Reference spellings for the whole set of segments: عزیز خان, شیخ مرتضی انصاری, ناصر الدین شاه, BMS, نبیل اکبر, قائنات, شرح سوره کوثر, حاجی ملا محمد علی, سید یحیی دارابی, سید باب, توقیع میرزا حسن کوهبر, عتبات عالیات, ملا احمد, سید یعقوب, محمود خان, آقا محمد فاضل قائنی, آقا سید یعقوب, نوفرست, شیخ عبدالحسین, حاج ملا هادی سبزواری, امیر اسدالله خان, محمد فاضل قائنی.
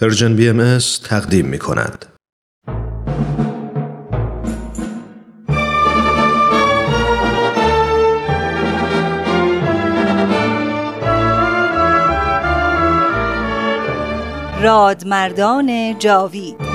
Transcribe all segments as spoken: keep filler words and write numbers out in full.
پرژن بی ام اس تقدیم می کند. رادمردان جاوید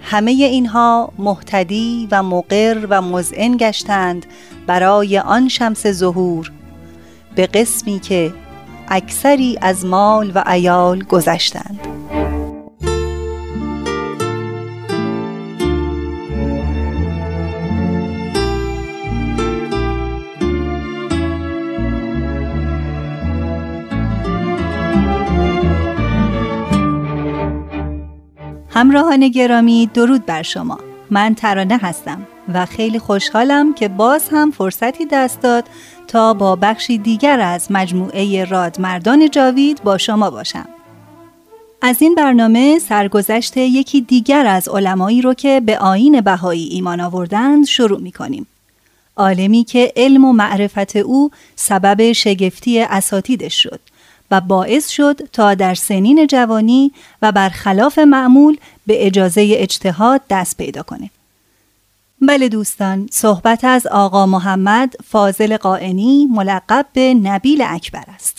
همه اینها مهتدی و مقر و مزعن گشتند برای آن شمس ظهور، به قسمی که اکثری از مال و عیال گذشتند. همراهان گرامی، درود بر شما. من ترانه هستم و خیلی خوشحالم که باز هم فرصتی دست داد تا با بخشی دیگر از مجموعه رادمردان جاوید با شما باشم. از این برنامه سرگذشت یکی دیگر از علمایی رو که به آیین بهایی ایمان آوردند شروع می کنیم. عالمی که علم و معرفت او سبب شگفتی اساتیدش شد و باعث شد تا در سنین جوانی و برخلاف معمول به اجازه اجتهاد دست پیدا کنه. بله دوستان، صحبت از آقا محمد فاضل قائنی ملقب به نبیل اکبر است.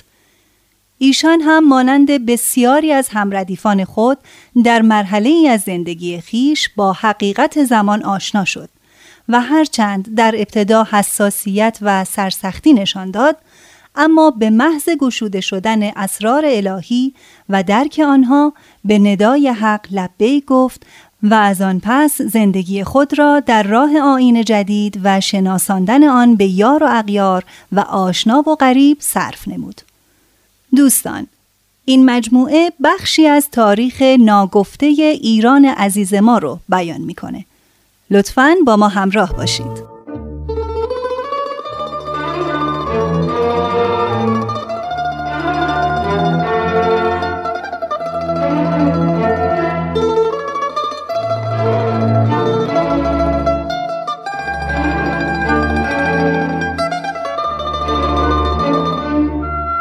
ایشان هم مانند بسیاری از همردیفان خود در مرحله‌ای از زندگی خیش با حقیقت زمان آشنا شد و هرچند در ابتدا حساسیت و سرسختی نشان داد، اما به محض گشوده شدن اسرار الهی و درک آنها به ندای حق لبیک گفت و از آن پس زندگی خود را در راه آیین جدید و شناساندن آن به یار و اغیار و آشنا و غریب صرف نمود. دوستان، این مجموعه بخشی از تاریخ ناگفته ایران عزیز ما رو بیان میکنه. لطفاً با ما همراه باشید.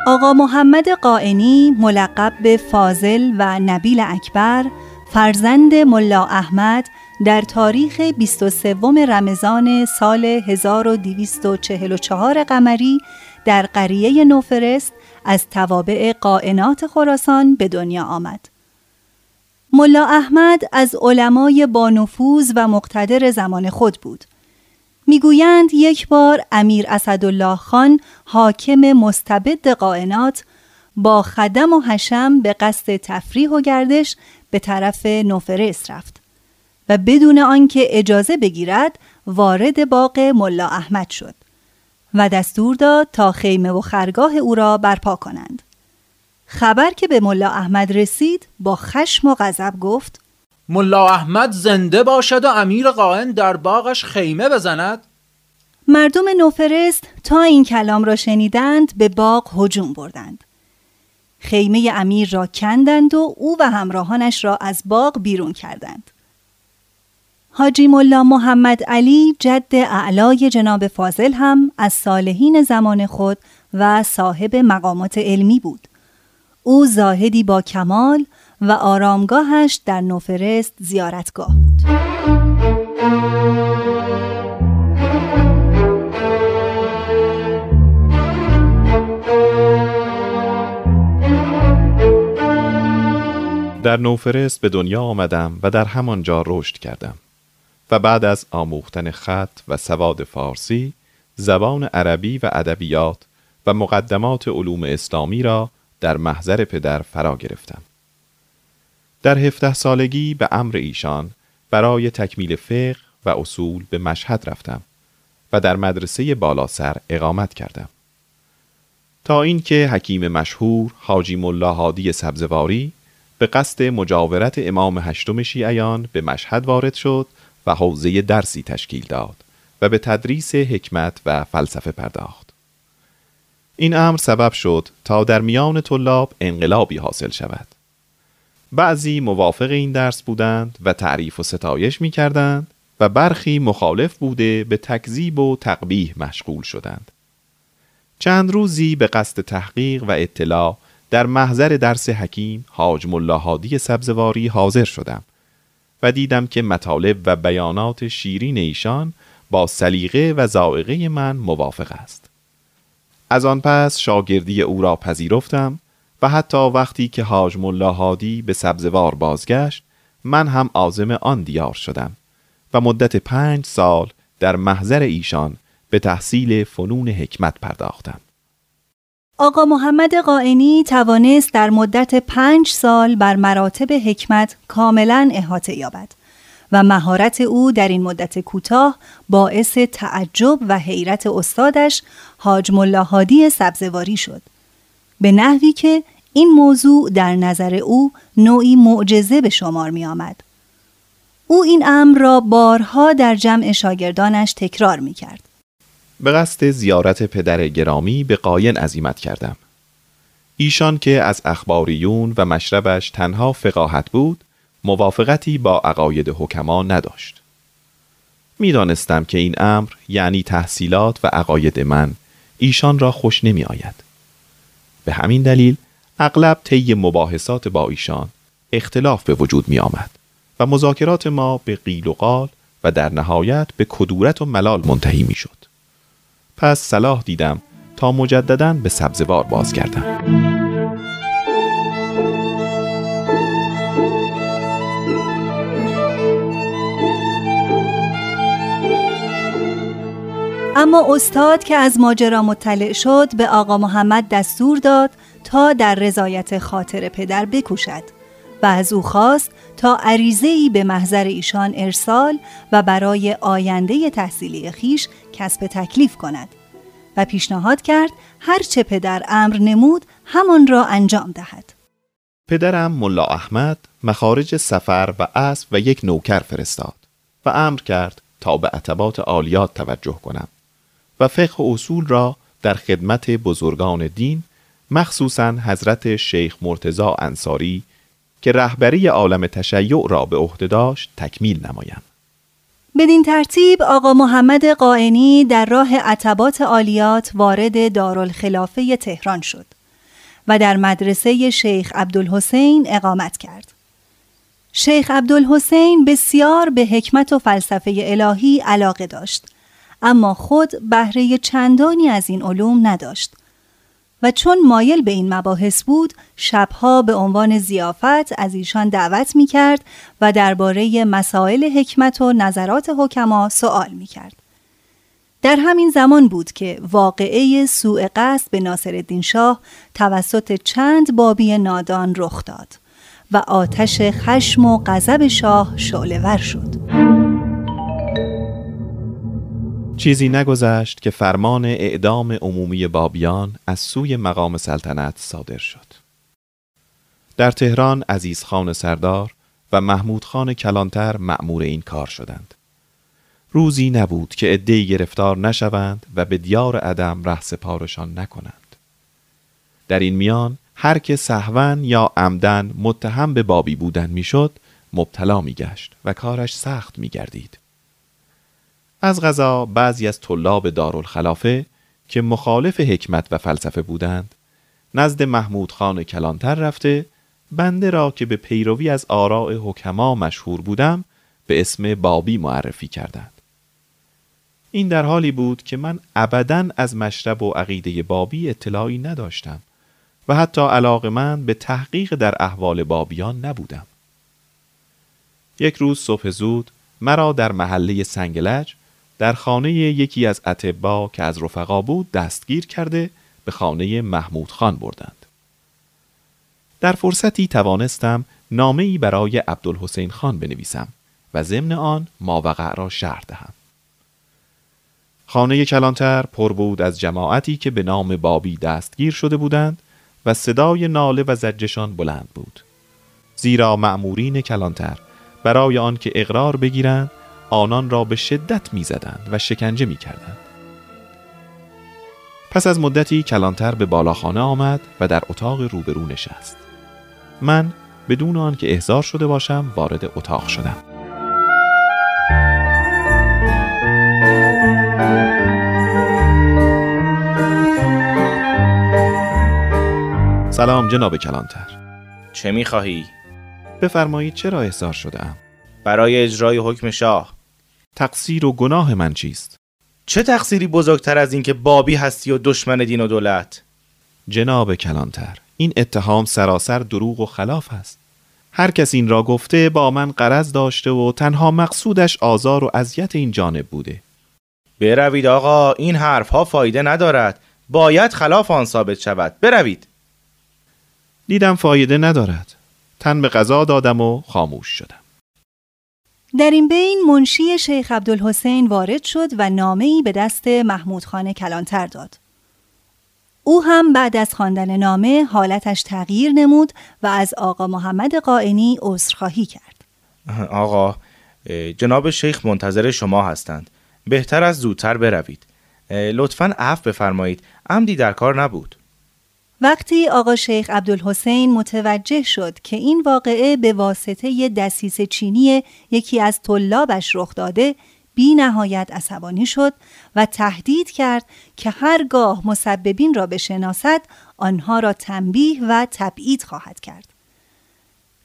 آقا محمد قائنی ملقب به فاضل و نبیل اکبر، فرزند ملا احمد، در تاریخ بیست و سوم رمضان سال هزار و دویست و چهل و چهار قمری در قریه نوفرست از توابع قائنات خراسان به دنیا آمد. ملا احمد از علمای با نفوذ و مقتدر زمان خود بود. میگویند یک بار امیر اسدالله خان، حاکم مستبد قائنات، با خدم و حشم به قصد تفریح و گردش به طرف نوفرست رفت و بدون آنکه اجازه بگیرد وارد باغ ملا احمد شد و دستور داد تا خیمه و خرگاه او را برپا کنند. خبر که به ملا احمد رسید با خشم و غضب گفت: ملا احمد زنده باشد و امیر قائن در باغش خیمه بزند؟ مردم نوفرست تا این کلام را شنیدند به باغ هجوم بردند. خیمه امیر را کندند و او و همراهانش را از باغ بیرون کردند. حاجی ملا محمد علی، جد اعلای جناب فاضل، هم از صالحین زمان خود و صاحب مقامات علمی بود. او زاهدی با کمال و آرامگاهش در نوفرست زیارتگاه بود. در نوفرست به دنیا آمدم و در همانجا رشد کردم و بعد از آموختن خط و سواد فارسی، زبان عربی و ادبیات و مقدمات علوم اسلامی را در محضر پدر فرا گرفتم. در هفده سالگی به امر ایشان برای تکمیل فقه و اصول به مشهد رفتم و در مدرسه بالاسر اقامت کردم. تا اینکه حکیم مشهور حاجی ملا هادی سبزواری به قصد مجاورت امام هشتم شیعیان به مشهد وارد شد و حوزه درسی تشکیل داد و به تدریس حکمت و فلسفه پرداخت. این امر سبب شد تا در میان طلاب انقلابی حاصل شود. بعضی موافق این درس بودند و تعریف و ستایش می کردند و برخی مخالف بوده به تکذیب و تقبیح مشغول شدند. چند روزی به قصد تحقیق و اطلاع در محضر درس حکیم حاج ملا هادی سبزواری حاضر شدم و دیدم که مطالب و بیانات شیرین ایشان با سلیقه و ذائقه من موافق است. از آن پس شاگردی او را پذیرفتم و حتی وقتی که حاج ملا هادی به سبزوار بازگشت من هم عازم آن دیار شدم و مدت پنج سال در محضر ایشان به تحصیل فنون حکمت پرداختم. آقا محمد قائنی توانست در مدت پنج سال بر مراتب حکمت کاملا احاطه یابد و مهارت او در این مدت کوتاه باعث تعجب و حیرت استادش حاج ملا هادی سبزواری شد، به نحوی که این موضوع در نظر او نوعی معجزه به شمار می آمد. او این امر را بارها در جمع شاگردانش تکرار می کرد. به قصد زیارت پدر گرامی به قاین عزیمت کردم. ایشان که از اخباریون و مشربش تنها فقاهت بود، موافقتی با عقاید حکما نداشت. می دانستم که این امر یعنی تحصیلات و عقاید من ایشان را خوش نمی آید. به همین دلیل اغلب طی مباحثات با ایشان اختلاف به وجود می آمد و مذاکرات ما به قیل و قال و در نهایت به کدورت و ملال منتهی می شد. پس صلاح دیدم تا مجدداً به سبزوار بازگردم. اما استاد که از ماجرا مطلع شد به آقا محمد دستور داد تا در رضایت خاطر پدر بکوشد و از او خواست تا عریضه‌ای به محضر ایشان ارسال و برای آینده تحصیلی خویش کسب تکلیف کند و پیشنهاد کرد هرچه پدر امر نمود همان را انجام دهد. پدرم ملا احمد مخارج سفر و اسب و یک نوکر فرستاد و امر کرد تا به عتبات عالیات توجه کنم و فقه و اصول را در خدمت بزرگان دین، مخصوصاً حضرت شیخ مرتضی انصاری که رهبری عالم تشیع را به عهده داشت، تکمیل نمایم. بدین ترتیب آقا محمد قائنی در راه عتبات عالیات وارد دارالخلافه تهران شد و در مدرسه شیخ عبدالحسین اقامت کرد. شیخ عبدالحسین بسیار به حکمت و فلسفه الهی علاقه داشت، اما خود بهره چندانی از این علوم نداشت و چون مایل به این مباحث بود، شبها به عنوان ضیافت از ایشان دعوت می کرد و درباره مسائل حکمت و نظرات حکما سوال می کرد. در همین زمان بود که واقعه سوء قصد به ناصر الدین شاه توسط چند بابی نادان رخ داد و آتش خشم و غضب شاه شعله‌ور شد. چیزی نگذشت که فرمان اعدام عمومی بابیان از سوی مقام سلطنت صادر شد. در تهران عزیز خان سردار و محمود خان کلانتر مأمور این کار شدند. روزی نبود که عده‌ای گرفتار نشوند و به دیار عدم رهسپارشان نکنند. در این میان هر که سهواً یا عمداً متهم به بابی بودن میشد، مبتلا میگشت و کارش سخت میگردید. از قضا بعضی از طلاب دارالخلافه که مخالف حکمت و فلسفه بودند، نزد محمود خان کلانتر رفته، بنده را که به پیروی از آراء حکما مشهور بودم به اسم بابی معرفی کردند. این در حالی بود که من ابداً از مشرب و عقیده بابی اطلاعی نداشتم و حتی علاقه‌مند به تحقیق در احوال بابیان نبودم. یک روز صبح زود مرا در محله سنگلج در خانه یکی از اطبا که از رفقا بود دستگیر کرده به خانه محمود خان بردند. در فرصتی توانستم نامه‌ای برای عبدالحسین خان بنویسم و ضمن آن ماوقع را شرح دهم. خانه کلانتر پر بود از جماعتی که به نام بابی دستگیر شده بودند و صدای ناله و زجشان بلند بود، زیرا مأمورین کلانتر برای آن که اقرار بگیرند آنان را به شدت می زدند و شکنجه می کردند. پس از مدتی کلانتر به بالاخانه آمد و در اتاق روبرو نشست. من بدون آن که احضار شده باشم وارد اتاق شدم. سلام جناب کلانتر. چه می‌خواهی؟ بفرمایید چرا احضار شدم؟ برای اجرای حکم شاه. تقصیر و گناه من چیست؟ چه تقصیری بزرگتر از این که بابی هستی و دشمن دین و دولت؟ جناب کلانتر، این اتهام سراسر دروغ و خلاف است. هر کس این را گفته با من غرض داشته و تنها مقصودش آزار و اذیت این جانب بوده. بروید آقا، این حرفها فایده ندارد. باید خلاف آن ثابت شود. بروید. دیدم فایده ندارد. تن به قضا دادم و خاموش شدم. در این بین منشی شیخ عبدالحسین وارد شد و نامه‌ای به دست محمود خان کلانتر داد. او هم بعد از خواندن نامه حالتش تغییر نمود و از آقا محمد قائنی عذرخواهی کرد. آقا، جناب شیخ منتظر شما هستند. بهتر از زودتر بروید. لطفاً عفو بفرمایید. عمدی در کار نبود. وقتی آقا شیخ عبدالحسین متوجه شد که این واقعه به واسطه دسیسه چینی یکی از طلابش رخ داده، بی نهایت عصبانی شد و تهدید کرد که هرگاه مسببین را بشناسد آنها را تنبیه و تبعید خواهد کرد.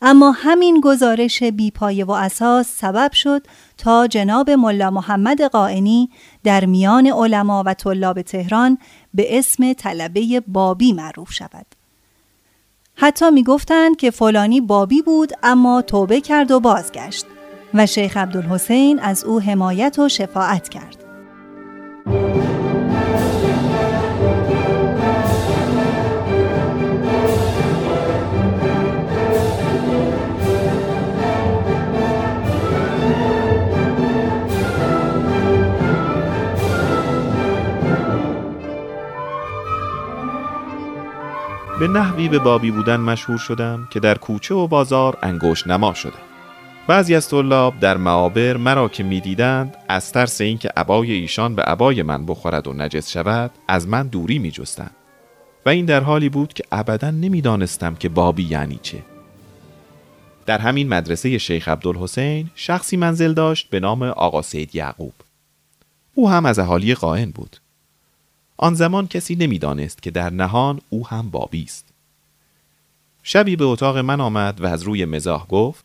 اما همین گزارش بی پایه و اساس سبب شد تا جناب ملا محمد قائنی در میان علما و طلاب تهران به اسم طلبه بابی معروف شود. حتی می گفتند که فلانی بابی بود اما توبه کرد و بازگشت و شیخ عبدالحسین از او حمایت و شفاعت کرد. به نحوی به بابی بودن مشهور شدم که در کوچه و بازار انگشت نما شدم. بعضی از طلاب در معابر مرا که می دیدند از ترس این که عبای ایشان به عبای من بخورد و نجس شود از من دوری می جستند و این در حالی بود که ابدا نمی دانستم که بابی یعنی چه. در همین مدرسه شیخ عبدالحسین شخصی منزل داشت به نام آقا سید یعقوب. او هم از اهالی قائن بود. آن زمان کسی نمی دانست که در نهان او هم بابی است. شبی به اتاق من آمد و از روی مزاح گفت: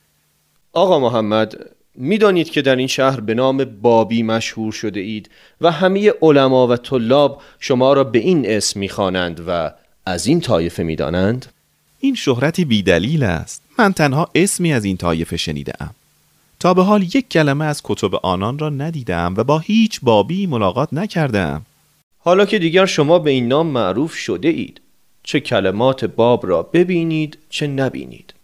آقا محمد، می دانید که در این شهر به نام بابی مشهور شده اید و همه علما و طلاب شما را به این اسم می خوانند و از این طایفه می دانند؟ این شهرتی بی دلیل است. من تنها اسمی از این طایفه شنیدم. تا به حال یک کلمه از کتب آنان را ندیدم و با هیچ بابی ملاقات نکردم. حالا که دیگر شما به این نام معروف شده اید، چه کلمات باب را ببینید چه نبینید.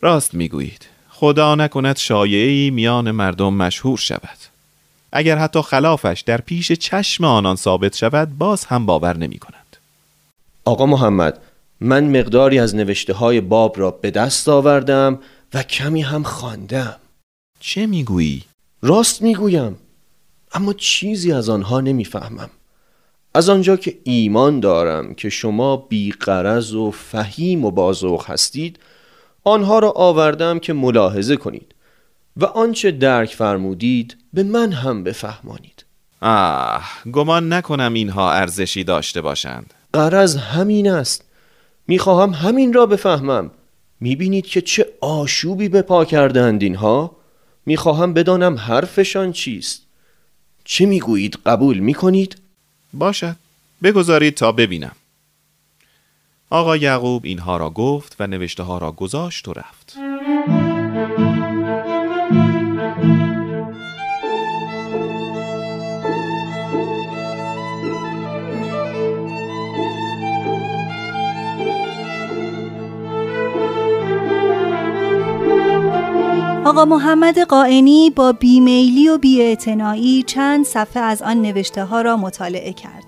راست میگویید. خدا نکند شایعی میان مردم مشهور شود. اگر حتی خلافش در پیش چشم آنان ثابت شود باز هم باور نمی کنند. آقا محمد، من مقداری از نوشته های باب را به دست آوردم و کمی هم خواندم. چه میگویی؟ راست میگویم، اما چیزی از آنها نمیفهمم. از آنجا که ایمان دارم که شما بی غرض و فهیم و بازوق هستید، آنها را آوردم که ملاحظه کنید و آنچه درک فرمودید به من هم بفهمانید. آه، گمان نکنم اینها ارزشی داشته باشند. غرض همین است. میخواهم همین را بفهمم. میبینید که چه آشوبی به پا کردند اینها؟ میخواهم بدانم حرفشان چیست. چه میگویید، قبول میکنید؟ باشد، بگذارید تا ببینم. آقا یعقوب اینها را گفت و نوشته ها را گذاشت و رفت. آقا محمد قائنی با بیمیلی و بی‌اعتنایی چند صفحه از آن نوشته ها را مطالعه کرد.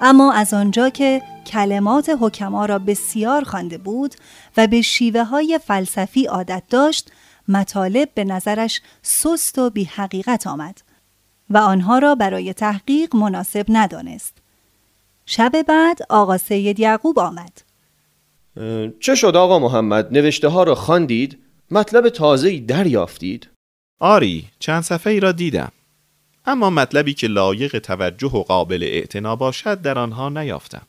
اما از آنجا که کلمات حکما را بسیار خوانده بود و به شیوه های فلسفی عادت داشت، مطالب به نظرش سست و بی حقیقت آمد و آنها را برای تحقیق مناسب ندانست. شب بعد آقا سید یعقوب آمد. چه شد آقا محمد؟ نوشته ها را خواندید؟ مطلب تازه‌ای دریافتید؟ آری، چند صفحه ای را دیدم، اما مطلبی که لایق توجه و قابل اعتنا باشد در آنها نیافتم.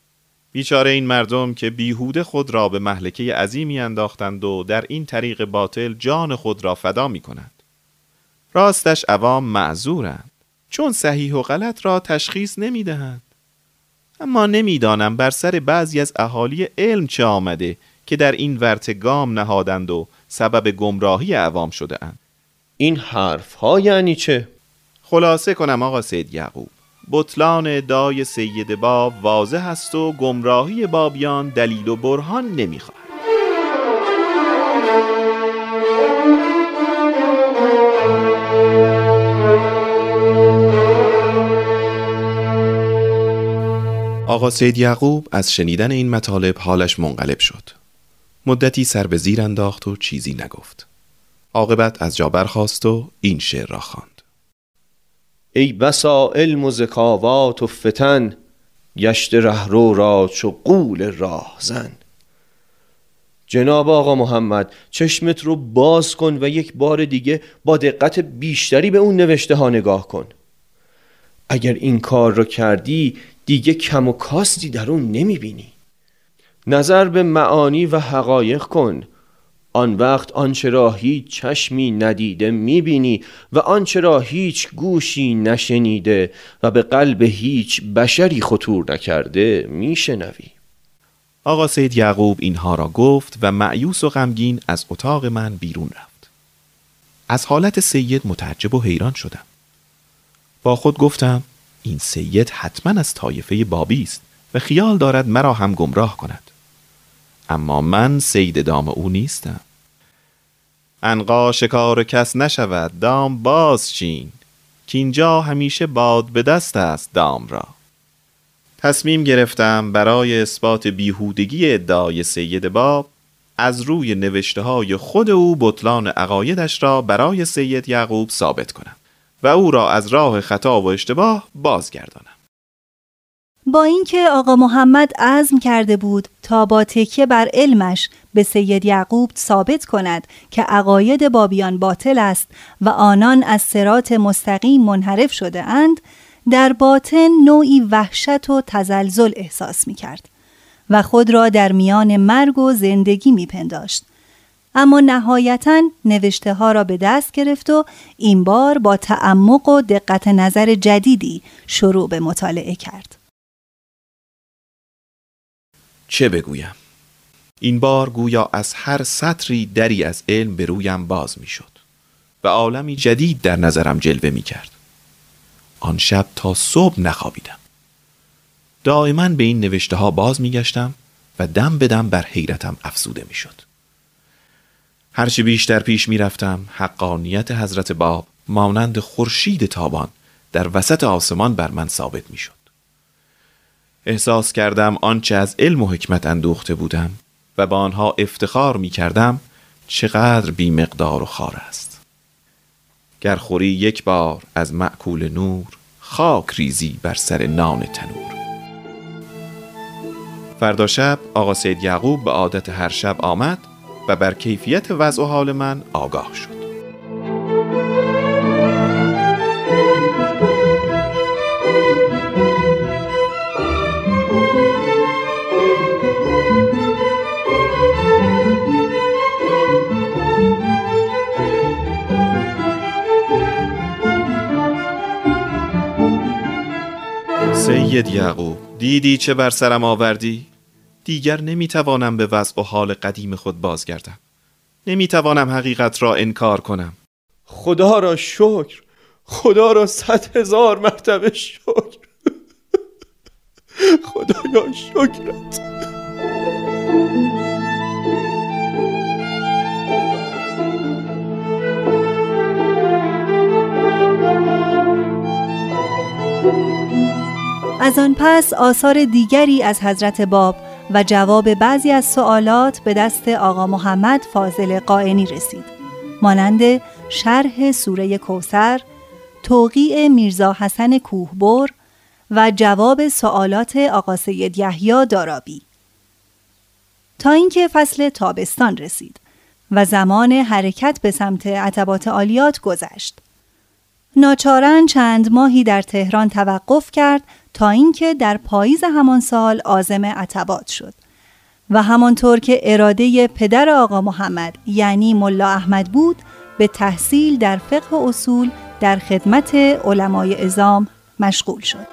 بیچاره این مردم که بیهوده خود را به مهلکه عظیمی انداختند و در این طریق باطل جان خود را فدا می کنند. راستش عوام معذورند، چون صحیح و غلط را تشخیص نمی دهند. اما نمی دانم بر سر بعضی از اهالی علم چه آمده که در این ورطه گام نهادند و سبب گمراهی عوام شده اند. این حرف ها یعنی چه؟ خلاصه کنم آقا سید یعقوب، بطلان ادعای سید باب واضح است و گمراهی بابیان دلیل و برهان نمی‌خواهد. آقا سید یعقوب از شنیدن این مطالب حالش منقلب شد. مدتی سر به زیر انداخت و چیزی نگفت. عاقبت از جا برخاست و این شعر را خواند. ای بسا علم و ذکاوات و فتن، گشت رهرو را چو غول راهزن. جناب آقا محمد، چشمت رو باز کن و یک بار دیگه با دقت بیشتری به اون نوشته ها نگاه کن. اگر این کار رو کردی دیگه کم و کاستی در اون نمیبینی. نظر به معانی و حقایق کن، آن وقت آنچه را هیچ چشمی ندیده میبینی و آنچه را هیچ گوشی نشنیده و به قلب هیچ بشری خطور نکرده میشنوی. آقا سید یعقوب اینها را گفت و مأیوس و غمگین از اتاق من بیرون رفت. از حالت سید متعجب و حیران شدم. با خود گفتم این سید حتما از طایفه بابی است و خیال دارد مرا هم گمراه کند. اما من سید دام او نیستم. عنقا شکار کس نشود، دام باز چین، که اینجا همیشه باد به دست است دام را. تصمیم گرفتم برای اثبات بیهودگی ادعای سید باب از روی نوشته های خود او بطلان عقایدش را برای سید یعقوب ثابت کنم و او را از راه خطا و اشتباه بازگردانم. با اینکه آقا محمد عزم کرده بود تا با تکیه بر علمش به سید یعقوب ثابت کند که عقاید بابیان باطل است و آنان از صراط مستقیم منحرف شده اند، در باطن نوعی وحشت و تزلزل احساس می کرد و خود را در میان مرگ و زندگی می پنداشت. اما نهایتاً نوشته ها را به دست گرفت و این بار با تعمق و دقت نظر جدیدی شروع به مطالعه کرد. چه بگویم؟ این بار گویا از هر سطری دری از علم به رویم باز می شد و عالمی جدید در نظرم جلوه می کرد. آن شب تا صبح نخوابیدم. دائما به این نوشته ها باز می گشتم و دم به دم بر حیرتم افزوده می شد. هرچه بیشتر پیش می رفتم حقانیت حضرت باب مانند خورشید تابان در وسط آسمان بر من ثابت می شد. احساس کردم آنچه از علم و حکمت اندوخته بودم و با آنها افتخار می کردم چقدر بی مقدار و خوار است. گرخوری یک بار از معکول نور، خاک ریزی بر سر نان تنور. فردا شب آقا سید یعقوب به عادت هر شب آمد و بر کیفیت وضع و حال من آگاه شد. سید یعقوب، دیدی چه بر سرم آوردی؟ دیگر نمیتوانم به وضع و حال قدیم خود بازگردم. نمیتوانم حقیقت را انکار کنم. خدا را شکر، خدا را صد هزار مرتبه شکر. خدایا شکرت. از آن پس آثار دیگری از حضرت باب و جواب بعضی از سوالات به دست آقا محمد فاضل قائنی رسید، مانند شرح سوره کوثر، توقیع میرزا حسن کوهبر و جواب سوالات آقا سید یحیی دارابی، تا اینکه فصل تابستان رسید و زمان حرکت به سمت عتبات عالیات گذشت. ناچارن چند ماهی در تهران توقف کرد تا اینکه در پاییز همان سال عازم عتبات شد و همانطور که اراده پدر آقا محمد یعنی ملا احمد بود، به تحصیل در فقه و اصول در خدمت علمای عظام مشغول شد.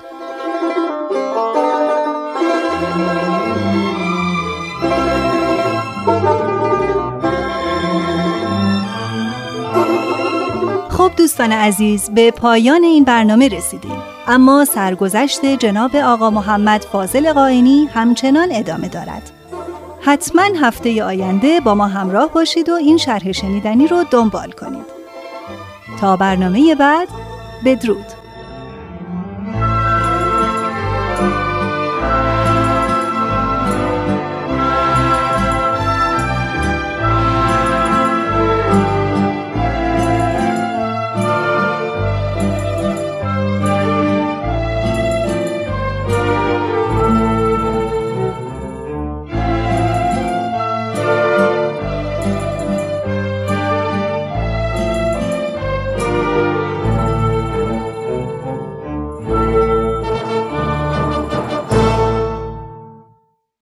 خب دوستان عزیز، به پایان این برنامه رسیدیم، اما سرگذشت جناب آقا محمد فاضل قائنی همچنان ادامه دارد. حتما هفته آینده با ما همراه باشید و این شرح شنیدنی رو دنبال کنید. تا برنامه بعد، بدرود.